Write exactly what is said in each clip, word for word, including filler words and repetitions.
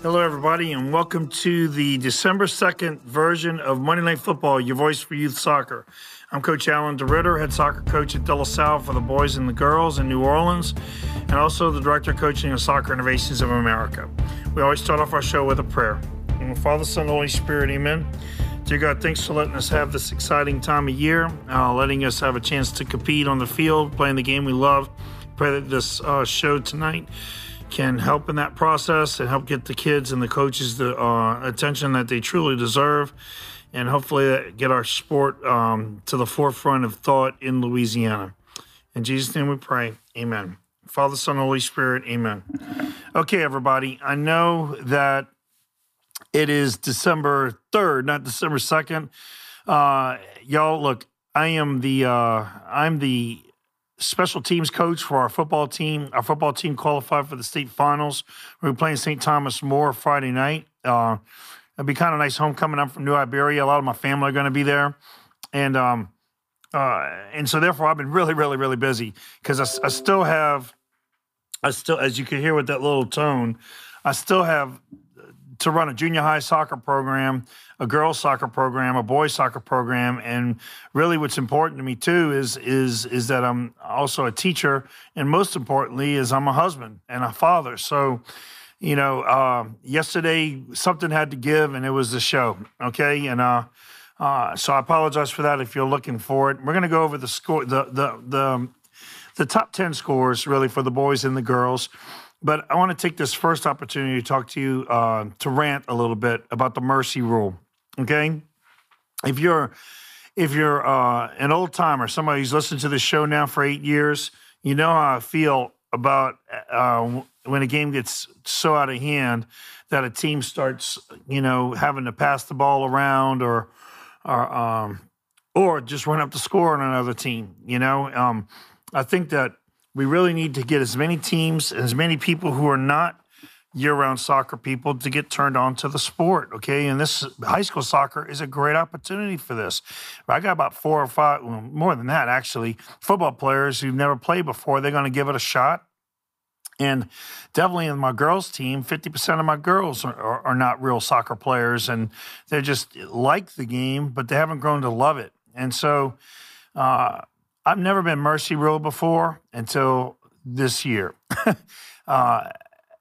Hello, everybody, and welcome to the December second version of Monday Night Football, your voice for youth soccer. I'm Coach Alan DeRitter, head soccer coach at De La Salle for the boys and the girls in New Orleans, and also the director of coaching of Soccer Innovations of America. We always start off our show with a prayer. In the Father, Son, Holy Spirit, amen. Dear God, thanks for letting us have this exciting time of year, uh, letting us have a chance to compete on the field, playing the game we love. Pray that this uh, show tonight can help in that process and help get the kids and the coaches the uh, attention that they truly deserve, and hopefully get our sport um, to the forefront of thought in Louisiana. In Jesus' name we pray, amen. Father, Son, Holy Spirit, amen. Okay, everybody, I know that it is December third, not December second. Uh, y'all, look, I am the, uh, I'm the, special teams coach for our football team. Our football team qualified for the state finals. We're playing Saint Thomas More Friday night. Uh, it'll be kind of nice homecoming. I'm from New Iberia. A lot of my family are going to be there. And um, uh, and so therefore I've been really, really, really busy because I, I still have, I still, as you can hear with that little tone, I still have to run a junior high soccer program, a girls soccer program, a boys soccer program, and really what's important to me too is is is that I'm also a teacher, and most importantly is I'm a husband and a father. So, you know, uh, yesterday something had to give, and it was the show. Okay, and uh, uh, so I apologize for that if you're looking for it. We're going to go over the score, the the the the top ten scores really for the boys and the girls. But I want to take this first opportunity to talk to you, uh, to rant a little bit about the mercy rule, okay? If you're if you're uh, an old-timer, somebody who's listened to this show now for eight years, you know how I feel about uh, when a game gets so out of hand that a team starts, you know, having to pass the ball around or or, um, or just run up the score on another team, you know? Um, I think that we really need to get as many teams, as many people who are not year-round soccer people to get turned on to the sport, okay? And this high school soccer is a great opportunity for this. I got about four or five, well, more than that actually, football players who've never played before. They're going to give it a shot. And definitely in my girls' team, fifty percent of my girls are, are, are not real soccer players, and they just like the game, but they haven't grown to love it. And so uh, – I've never been mercy ruled before until this year. uh, I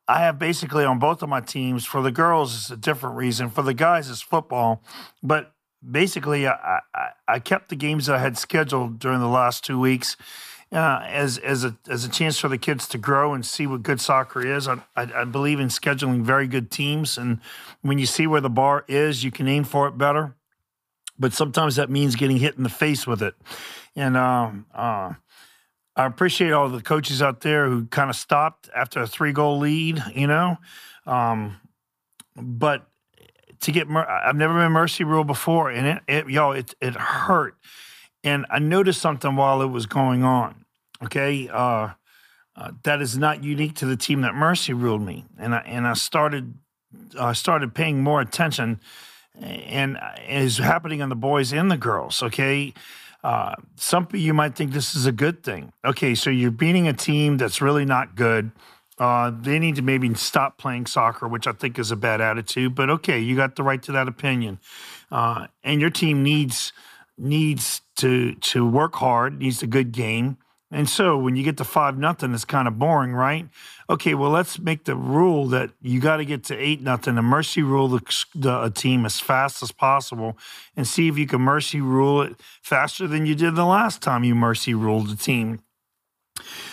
have basically on both of my teams, for the girls, it's a different reason. For the guys, it's football. But basically, I, I, I kept the games that I had scheduled during the last two weeks uh, as as a as a chance for the kids to grow and see what good soccer is. I, I, I believe in scheduling very good teams. And when you see where the bar is, you can aim for it better. But sometimes that means getting hit in the face with it. And um, uh, I appreciate all the coaches out there who kind of stopped after a three-goal lead, you know. Um, but to get mer- – I've never been mercy ruled before, and, it, it, y'all, it, it hurt. And I noticed something while it was going on, okay? Uh, uh, that is not unique to the team that mercy ruled me. And I, and I started, uh, started paying more attention – and is happening on the boys and the girls, okay? Uh, some of you might think this is a good thing. Okay, so you're beating a team that's really not good. Uh, they need to maybe stop playing soccer, which I think is a bad attitude. But, okay, you got the right to that opinion. Uh, and your team needs needs to to work hard, needs a good game. And so when you get to five nothing, it's kind of boring, right? Okay, well, let's make the rule that you got to get to eight nothing. The mercy rule the, the a team as fast as possible, and see if you can mercy rule it faster than you did the last time you mercy ruled the team.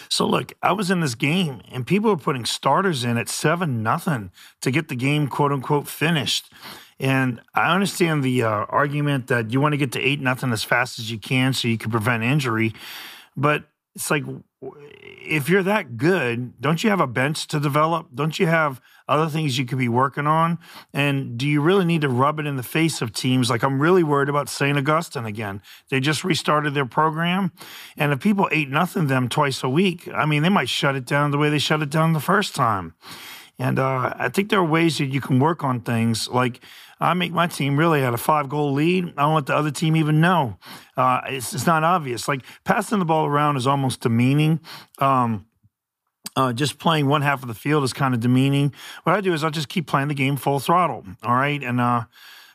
So look, I was in this game, and people were putting starters in at seven nothing to get the game quote unquote finished. And I understand the uh, argument that you want to get to eight nothing as fast as you can so you can prevent injury, but it's like, if you're that good, don't you have a bench to develop? Don't you have other things you could be working on? And do you really need to rub it in the face of teams? Like, I'm really worried about Saint Augustine again. They just restarted their program. And if people ate nothing them twice a week, I mean, they might shut it down the way they shut it down the first time. And uh, I think there are ways that you can work on things. Like, I make my team really had a five-goal lead. I don't let the other team even know. Uh, it's, it's not obvious. Like, passing the ball around is almost demeaning. Um, uh, just playing one half of the field is kind of demeaning. What I do is I just keep playing the game full throttle, all right? And uh,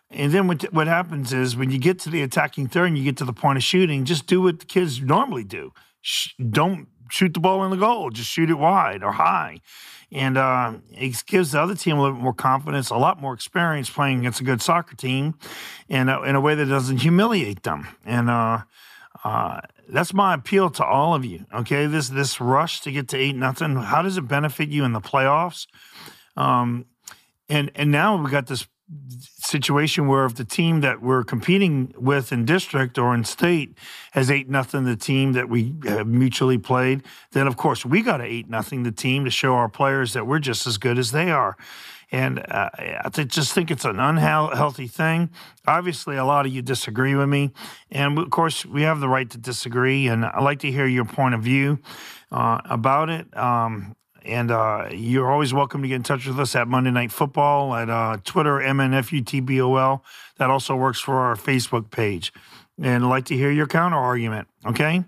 and then what, what happens is when you get to the attacking third and you get to the point of shooting, just do what the kids normally do. Sh- don't shoot the ball in the goal. Just shoot it wide or high. And uh, it gives the other team a little bit more confidence, a lot more experience playing against a good soccer team, and uh, in a way that doesn't humiliate them. And uh, uh, that's my appeal to all of you. Okay, this this rush to get to eight nothing. How does it benefit you in the playoffs? Um, and and now we got this situation where if the team that we're competing with in district or in state has eight nothing the team that we have mutually played, then of course we got to eight nothing the team to show our players that we're just as good as they are. And uh, I th- just think it's an unhealthy thing. Obviously, a lot of you disagree with me. And, of course, we have the right to disagree. And I'd like to hear your point of view uh, about it. Um And uh, you're always welcome to get in touch with us at Monday Night Football, at uh, Twitter, M N F U T B O L. That also works for our Facebook page. And I'd like to hear your counter-argument, okay?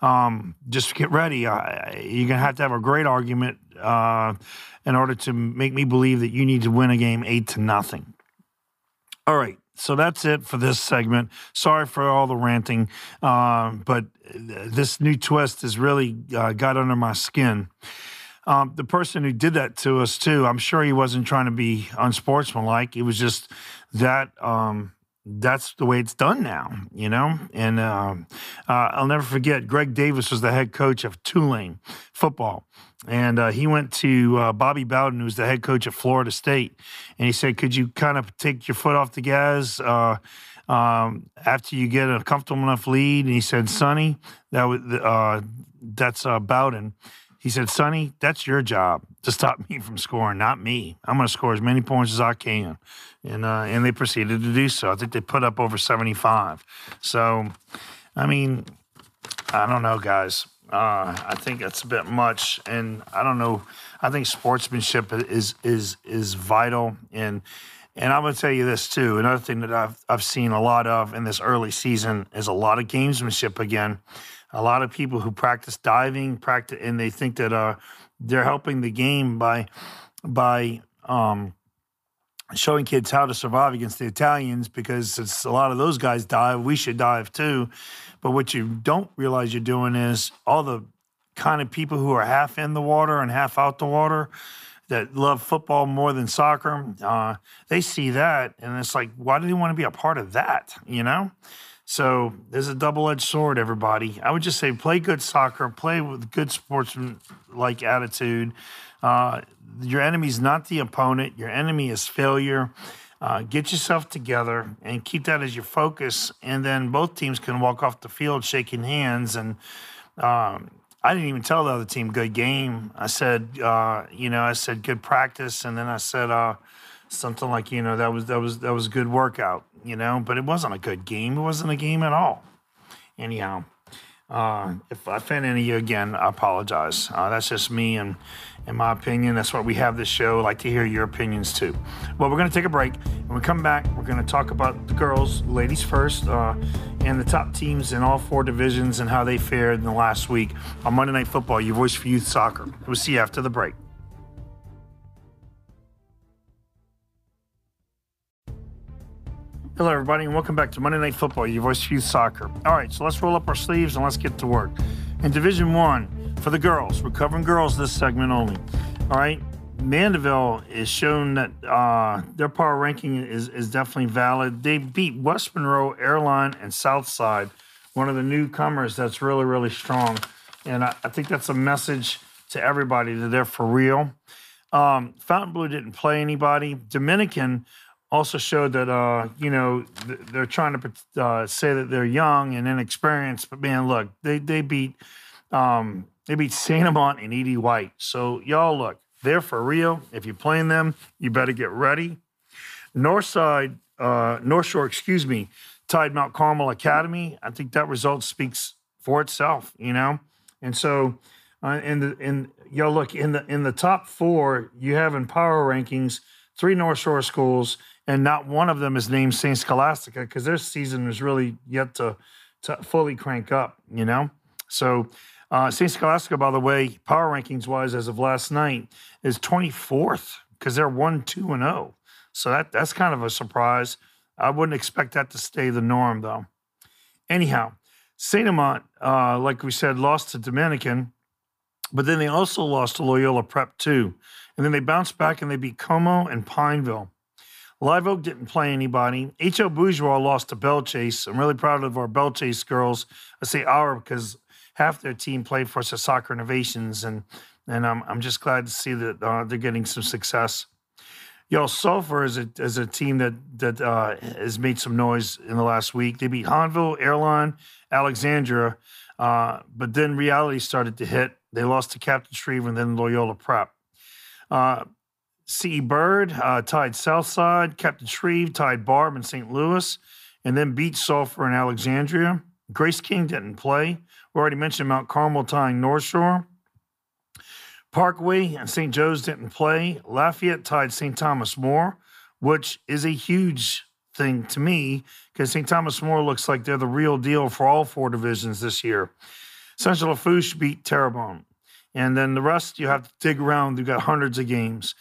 Um, just get ready. Uh, you're going to have to have a great argument uh, in order to make me believe that you need to win a game eight to nothing. All right. So that's it for this segment. Sorry for all the ranting, uh, but this new twist has really uh, got under my skin. Um, the person who did that to us, too, I'm sure he wasn't trying to be unsportsmanlike. It was just that um, that's the way it's done now, you know? And uh, uh, I'll never forget, Greg Davis was the head coach of Tulane football. And uh, he went to uh, Bobby Bowden, who's the head coach at Florida State. And he said, could you kind of take your foot off the gas uh, um, after you get a comfortable enough lead? And he said, Sonny, that was, uh, that's uh, Bowden. He said, Sonny, that's your job to stop me from scoring, not me. I'm going to score as many points as I can. And uh, and they proceeded to do so. I think they put up over seventy-five. So, I mean, I don't know, guys. Uh, I think that's a bit much. And I don't know. I think sportsmanship is is is vital. And and I'm going to tell you this, too. Another thing that I've, I've seen a lot of in this early season is a lot of gamesmanship again. A lot of people who practice diving, practice, and they think that uh, they're helping the game by by um, showing kids how to survive against the Italians, because it's a lot of those guys dive. We should dive too. But what you don't realize you're doing is all the kind of people who are half in the water and half out the water that love football more than soccer, uh, they see that, and it's like, why do they want to be a part of that, you know? So there's a double-edged sword, everybody. I would just say play good soccer, play with good sportsman-like attitude. Uh, your enemy's not the opponent. Your enemy is failure. Uh, get yourself together and keep that as your focus, and then both teams can walk off the field shaking hands. And um, I didn't even tell the other team good game. I said, uh, you know, I said good practice, and then I said uh, something like, you know, that was that was that was a good workout. You know, but it wasn't a good game. It wasn't a game at all. Anyhow, uh, if I offend any of you again, I apologize. Uh, that's just me and, and my opinion. That's why we have this show. I'd like to hear your opinions too. Well, we're going to take a break. When we come back, we're going to talk about the girls, ladies first, uh, and the top teams in all four divisions and how they fared in the last week on Monday Night Football, your voice for youth soccer. We'll see you after the break. Hello, everybody, and welcome back to Monday Night Football, your voice for youth soccer. All right, so let's roll up our sleeves and let's get to work. In Division One, for the girls, we're covering girls this segment only. All right, Mandeville is shown that uh, their power ranking is, is definitely valid. They beat West Monroe, Airline, and Southside, one of the newcomers that's really, really strong. And I, I think that's a message to everybody that they're for real. Um, Fontainebleau didn't play anybody. Dominican also showed that, uh, you know, th- they're trying to uh, say that they're young and inexperienced. But, man, look, they, they beat um, They beat Saint Amant and E D. White. So, y'all, look, they're for real. If you're playing them, you better get ready. Northside, uh, North Shore, excuse me, tied Mount Carmel Academy. I think that result speaks for itself, you know? And so, uh, in the, in, y'all, look, in the, in the top four, you have in power rankings three North Shore schools, and not one of them is named Saint Scholastica because their season is really yet to, to fully crank up, you know? So, Uh, Saint Scholastica, by the way, power rankings-wise, as of last night, is twenty-fourth because they're one, two, and oh. So that, that's kind of a surprise. I wouldn't expect that to stay the norm, though. Anyhow, Saint Amant, uh, like we said, lost to Dominican, but then they also lost to Loyola Prep, too. And then they bounced back and they beat Como and Pineville. Live Oak didn't play anybody. H L Bourgeois lost to Belle Chasse. I'm really proud of our Belle Chasse girls. I say our because half their team played for us at Soccer Innovations, and and I'm I'm just glad to see that uh, they're getting some success. Yo, Sulphur is a is a team that that uh, has made some noise in the last week. They beat Pineville, Airline, Alexandria, uh, but then reality started to hit. They lost to Captain Shreve and then Loyola Prep. Uh, C E. Bird uh, tied Southside, Captain Shreve tied Barb in Saint Louis, and then beat Sulphur and Alexandria. Grace King didn't play. We already mentioned Mount Carmel tying North Shore. Parkway and Saint Joe's didn't play. Lafayette tied Saint Thomas More, which is a huge thing to me because Saint Thomas More looks like they're the real deal for all four divisions this year. Central Lafourche beat Terrebonne. And then the rest, you have to dig around. You've got hundreds of games.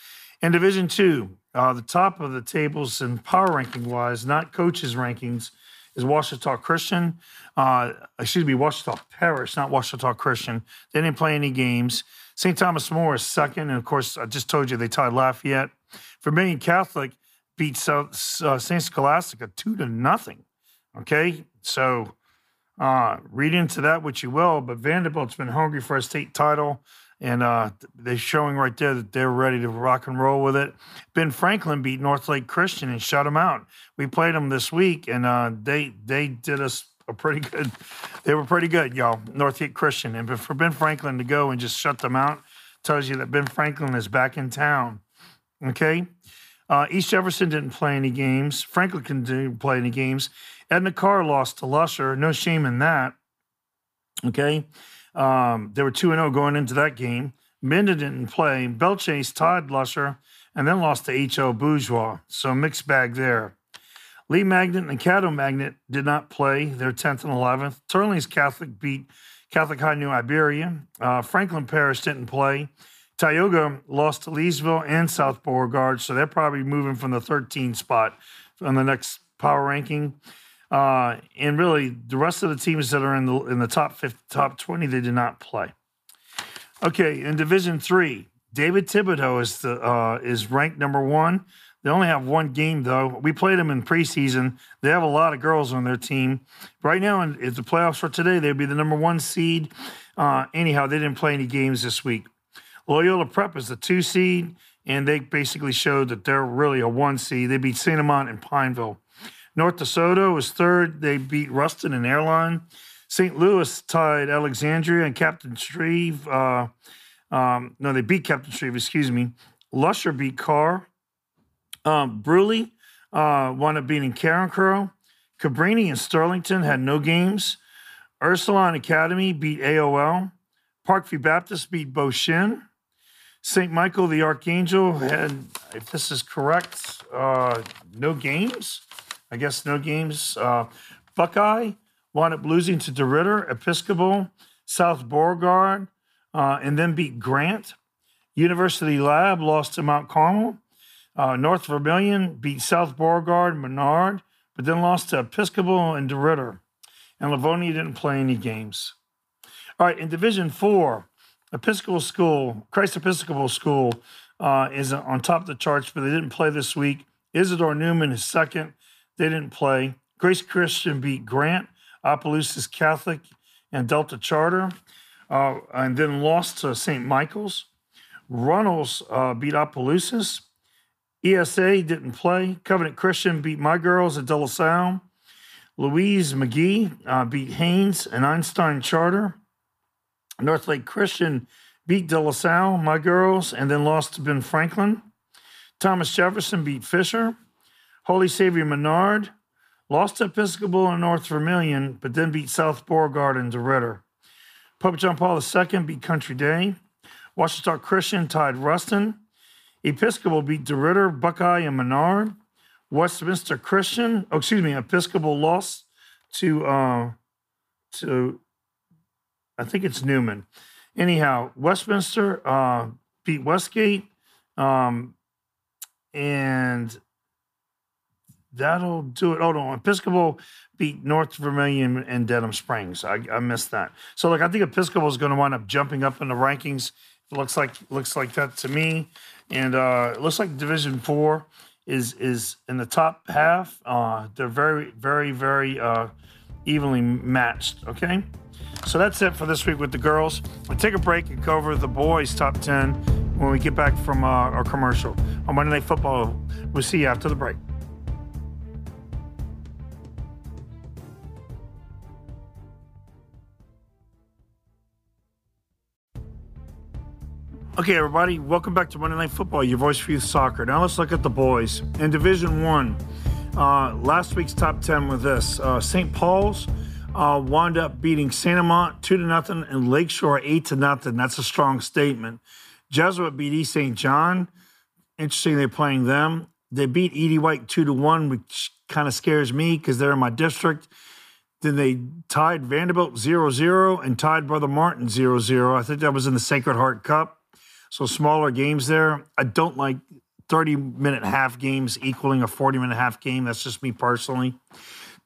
In Division Two, uh, the top of the tables in power ranking-wise, not coaches' rankings, is Ouachita Christian, uh, excuse me, Ouachita Parish, not Ouachita Christian. They didn't play any games. Saint Thomas More is second, and of course, I just told you they tied Lafayette. Vermilion Catholic beat South, uh, Saint Scholastica two to nothing, okay? So uh, read into that what you will, but Vanderbilt's been hungry for a state title, and uh, they're showing right there that they're ready to rock and roll with it. Ben Franklin beat North Lake Christian and shut them out. We played them this week, and uh, they they did us a pretty good – they were pretty good, y'all, North Lake Christian. And for Ben Franklin to go and just shut them out tells you that Ben Franklin is back in town, okay? Uh, East Jefferson didn't play any games. Franklin didn't play any games. Edna Carr lost to Lusher. No shame in that, okay? Um, they were two and oh going into that game. Menda didn't play. Belle Chasse tied Lusher and then lost to H L Bourgeois. So mixed bag there. Lee Magnet and Caddo Magnet did not play. They're tenth and eleventh. Turling's Catholic beat Catholic High New Iberia. Uh, Franklin Parish didn't play. Tioga lost to Leesville and South Beauregard. So they're probably moving from the thirteenth spot on the next power ranking. Uh, and really, the rest of the teams that are in the in the top fifty, top twenty, they did not play. Okay, in Division Three, David Thibodeau is the uh, is ranked number one. They only have one game though. We played them in preseason. They have a lot of girls on their team right now. And if the playoffs were today, they'd be the number one seed. Uh, anyhow, they didn't play any games this week. Loyola Prep is the two seed, and they basically showed that they're really a one seed. They beat Saint Amant and Pineville. North DeSoto was third. They beat Ruston and Airline. Saint Louis tied Alexandria and Captain Shreve. Uh, um, no, they beat Captain Shreve, excuse me. Lusher beat Carr. Um, Bruley uh, wound up beating Karen Crow. Cabrini and Sterlington had no games. Ursuline Academy beat A O L. Parkview Baptist beat Beauchene. Saint Michael the Archangel had, if this is correct, uh, no games. I guess no games. Uh, Buckeye wound up losing to DeRitter, Episcopal, South Beauregard, uh, and then beat Grant. University Lab lost to Mount Carmel. Uh, North Vermilion beat South Beauregard, Menard, but then lost to Episcopal and DeRitter. And Livonia didn't play any games. All right, in Division Four, Episcopal School, Christ Episcopal School uh, is on top of the charts, but they didn't play this week. Isidore Newman is second. They didn't play. Grace Christian beat Grant, Opelousas Catholic, and Delta Charter, uh, and then lost to Saint Michael's. Runnels uh, beat Opelousas. E S A didn't play. Covenant Christian beat My Girls at De La Salle. Louise McGee uh, beat Haynes and Einstein Charter. North Lake Christian beat De La Salle, my girls, and then lost to Ben Franklin. Thomas Jefferson beat Fisher. Holy Savior Menard lost to Episcopal and North Vermilion, but then beat South Beauregard and DeRitter. Pope John Paul the Second beat Country Day. Ouachita Christian tied Ruston. Episcopal beat DeRitter, Buckeye, and Menard. Westminster Christian, oh, excuse me, Episcopal lost to, uh, to I think it's Newman. Anyhow, Westminster uh, beat Westgate, um, and that'll do it. Hold on, Episcopal beat North Vermilion and Dedham Springs. I, I missed that. So, look, I think Episcopal is going to wind up jumping up in the rankings. It looks like looks like that to me, and uh, it looks like Division Four is is in the top half. Uh, they're very, very, very uh, evenly matched. Okay. So that's it for this week with the girls. We'll take a break and cover the boys' top ten when we get back from uh, our commercial. On Monday Night Football, we'll see you after the break. Okay, everybody, welcome back to Monday Night Football, your voice for youth soccer. Now let's look at the boys. In Division One, uh, last week's top ten with this. Uh, Saint Paul's Uh, wound up beating Saint Amant two to nothing and Lakeshore eight to nothing. That's a strong statement. Jesuit beat East Saint John. Interesting, they're playing them. They beat E D. White two to one, which kind of scares me because they're in my district. Then they tied Vanderbilt zero zero and tied Brother Martin zero zero. I think that was in the Sacred Heart Cup. So smaller games there. I don't like thirty minute half games equaling a forty minute half game. That's just me personally.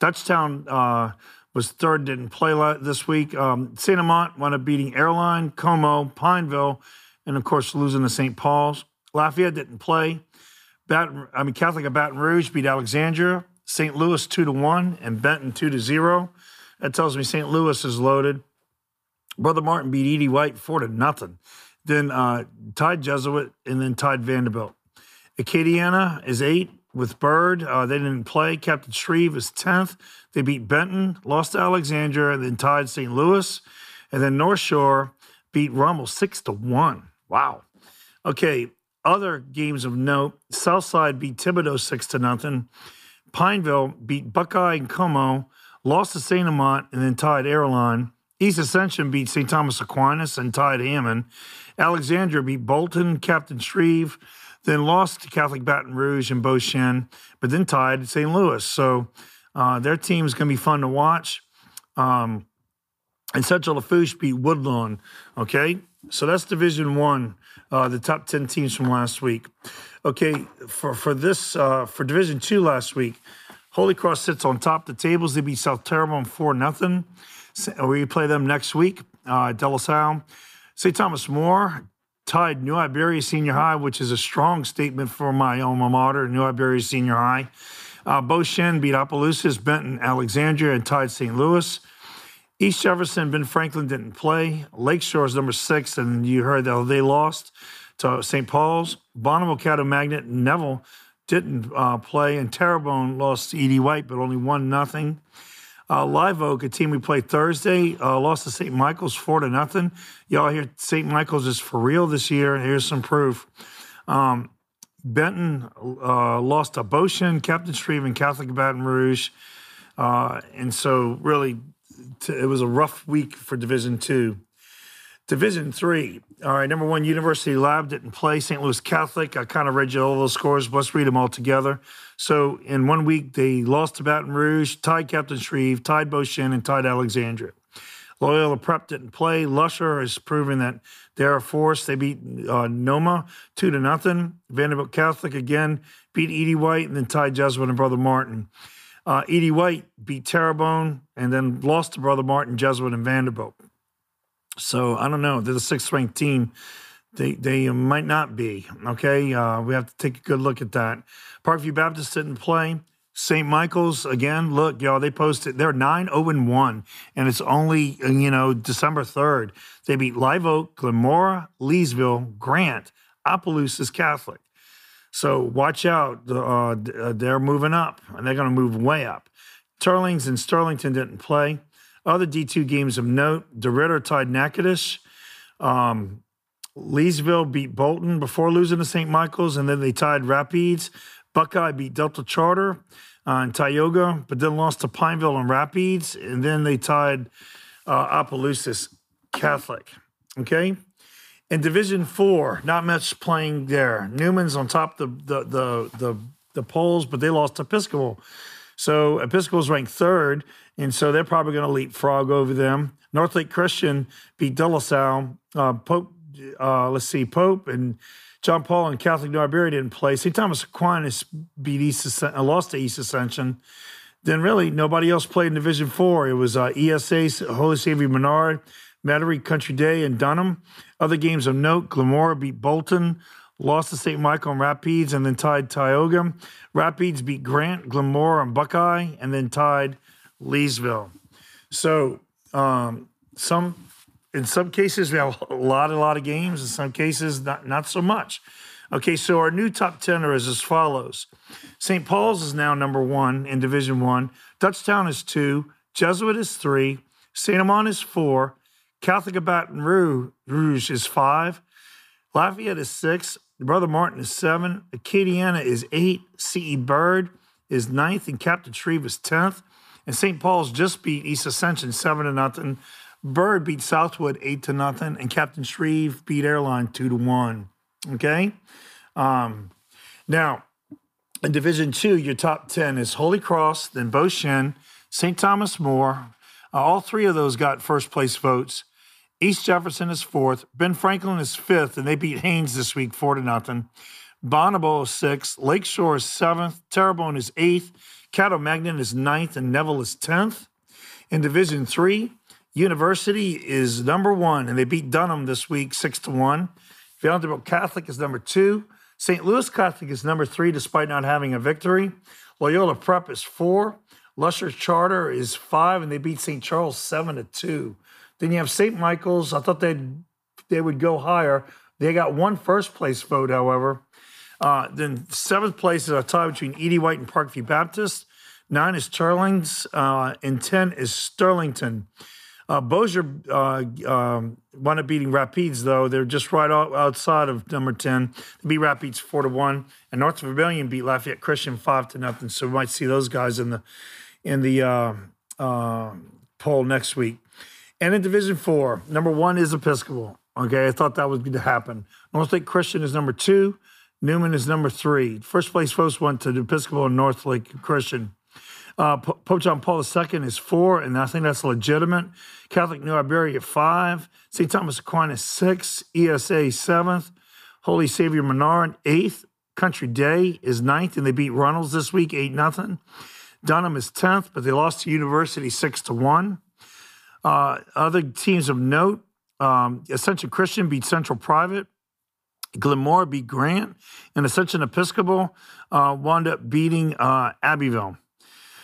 Dutchtown Uh, was third, didn't play this week. Um, Saint Amant wound up beating Airline, Como, Pineville, and, of course, losing to Saint Paul's. Lafayette didn't play. Baton, I mean, Catholic of Baton Rouge beat Alexandria. Saint Louis two to one and Benton two to zero. That tells me Saint Louis is loaded. Brother Martin beat E D. White four to nothing. Then uh, tied Jesuit and then tied Vanderbilt. Acadiana is eight. With Byrd, uh, they didn't play. Captain Shreve is tenth. They beat Benton, lost to Alexandria, and then tied Saint Louis. And then North Shore beat Rummel six to one. Wow. Okay, other games of note. Southside beat Thibodeau six to nothing. Pineville beat Buckeye and Como, lost to Saint Amant, and then tied Airline. East Ascension beat Saint Thomas Aquinas and tied Hammond. Alexandria beat Bolton, Captain Shreve, then lost to Catholic Baton Rouge and Beauchene, but then tied to Saint Louis. So uh, their team is going to be fun to watch. Um, and Central Lafourche beat Woodlawn, okay? So that's Division One, uh, the top ten teams from last week. Okay, for, for this, uh, for Division Two last week, Holy Cross sits on top of the tables. They beat South Terrebonne four nothing. We play them next week, uh, De La Salle. Saint Thomas More tied New Iberia Senior High, which is a strong statement for my alma mater, New Iberia Senior High. Uh, Beauchene beat Opelousas, Benton, Alexandria, and tied Saint Louis. East Jefferson, Ben Franklin didn't play. Lakeshore is number six, and you heard that they lost to Saint Paul's. Bonneville, Caddo Magnet, and Neville didn't uh, play, and Terrebonne lost to E D. White, but only one nothing. Uh, Live Oak, a team we played Thursday, uh, lost to Saint Michael's four to nothing. Y'all hear Saint Michael's is for real this year. Here's some proof. Um, Benton uh, lost to Beauchene, Captain Shreve, and Catholic Baton Rouge, uh, and so really t- it was a rough week for Division Two. Division Three. All right, number one, University Lab didn't play. Saint Louis Catholic. I kind of read you all those scores. Let's read them all together. So in one week, they lost to Baton Rouge, tied Captain Shreve, tied Beauchene, and tied Alexandria. Loyola Prep didn't play. Lusher has proven that they're a force. They beat uh, Noma two to nothing. Vanderbilt Catholic again beat E D. White and then tied Jesuit and Brother Martin. Uh, E D. White beat Terrebonne and then lost to Brother Martin, Jesuit, and Vanderbilt. So I don't know. They're the sixth-ranked team. They they might not be, okay? Uh, we have to take a good look at that. Parkview Baptist didn't play. Saint Michael's, again, look, y'all, they posted. They're nine oh one, and it's only, you know, December third. They beat Live Oak, Glenmora, Leesville, Grant, Opelousas Catholic. So watch out. Uh, they're moving up, and they're going to move way up. Turlings and Sterlington didn't play. Other D two games of note, DeRitter tied Natchitoches. Um, Leesville beat Bolton before losing to Saint Michael's, and then they tied Rapides. Buckeye beat Delta Charter uh, and Tioga, but then lost to Pineville and Rapides, and then they tied uh, Opelousas Catholic. Okay? In Division Four, not much playing there. Newman's on top of the, the, the, the, the polls, but they lost to Episcopal. So Episcopal's ranked third, and so they're probably going to leapfrog over them. North Lake Christian beat De La Salle. Uh, Pope, uh, let's see, Pope and John Paul and Catholic Norbury didn't play. Saint Thomas Aquinas beat East, uh, lost to East Ascension. Then really nobody else played in Division Four. It was uh, E S A, Holy Savior Menard, Metairie Country Day, and Dunham. Other games of note, Glenmore beat Bolton, lost to Saint Michael and Rapides, and then tied Tioga. Rapides beat Grant, Glenmore, and Buckeye, and then tied Leesville. So um, some, in some cases, we have a lot, a lot of games. In some cases, not, not so much. Okay, so our new top ten is as follows. Saint Paul's is now number one in Division One. Dutchtown is two. Jesuit is three. Saint Amant is four. Catholic of Baton Rouge is five. Lafayette is six. Brother Martin is seven. Acadiana is eight. C E. Byrd is ninth. And Captain Shreve is tenth. And Saint Paul's just beat East Ascension seven to nothing. Byrd beat Southwood eight to nothing. And Captain Shreve beat Airline two to one. Okay? Um, now, in Division Two, your top ten is Holy Cross, then Beauchene, Saint Thomas More. Uh, all three of those got first place votes. East Jefferson is fourth. Ben Franklin is fifth, and they beat Haynes this week four to nothing. Bonneville is sixth. Lakeshore is seventh. Terrebonne is eighth. Caddo Magnan is ninth, and Neville is tenth. In Division Three, University is number one, and they beat Dunham this week six to one. Vanderbilt Catholic is number two. Saint Louis Catholic is number three, despite not having a victory. Loyola Prep is four. Lusher Charter is five, and they beat Saint Charles seven to two. Then you have Saint Michael's. I thought they'd, they would go higher. They got one first-place vote, however. Uh, then seventh place is a tie between E D. White and Parkview Baptist. Nine is Turlings, uh, and ten is Sterlington. Uh, Bossier uh, um, wound up beating Rapides, though. They're just right out, outside of number ten. They beat Rapides four to one, and North Rebellion beat Lafayette Christian five to nothing. So we might see those guys in the in the uh, uh, poll next week. And in Division Four, number one is Episcopal. Okay, I thought that was going to happen. North Lake Christian is number two. Newman is number three. First place votes went to the Episcopal and North Lake Christian. Uh, Pope John Paul the Second is four, and I think that's legitimate. Catholic New Iberia at five. Saint Thomas Aquinas six. E S A seventh. Holy Savior Menard eighth. Country Day is ninth, and they beat Runnels this week eight to nothing. Dunham is tenth, but they lost to University six to one. Uh, other teams of note, um, Ascension Christian beat Central Private. Glenmore beat Grant. And Ascension Episcopal uh, wound up beating uh, Abbeville.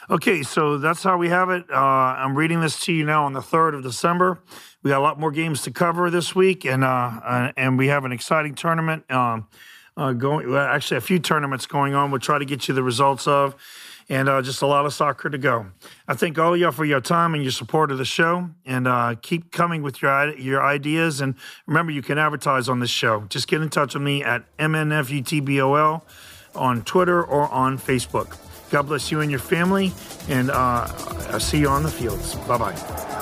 Okay, so that's how we have it. Uh, I'm reading this to you now on the third of December. We got a lot more games to cover this week, and uh, and we have an exciting tournament. Um, uh, going, well, actually, a few tournaments going on. We'll try to get you the results of. And uh, just a lot of soccer to go. I thank all of y'all for your time and your support of the show. And uh, keep coming with your your ideas. And remember, you can advertise on this show. Just get in touch with me at M N F U T B O L on Twitter or on Facebook. God bless you and your family. And uh, I'll see you on the fields. Bye-bye.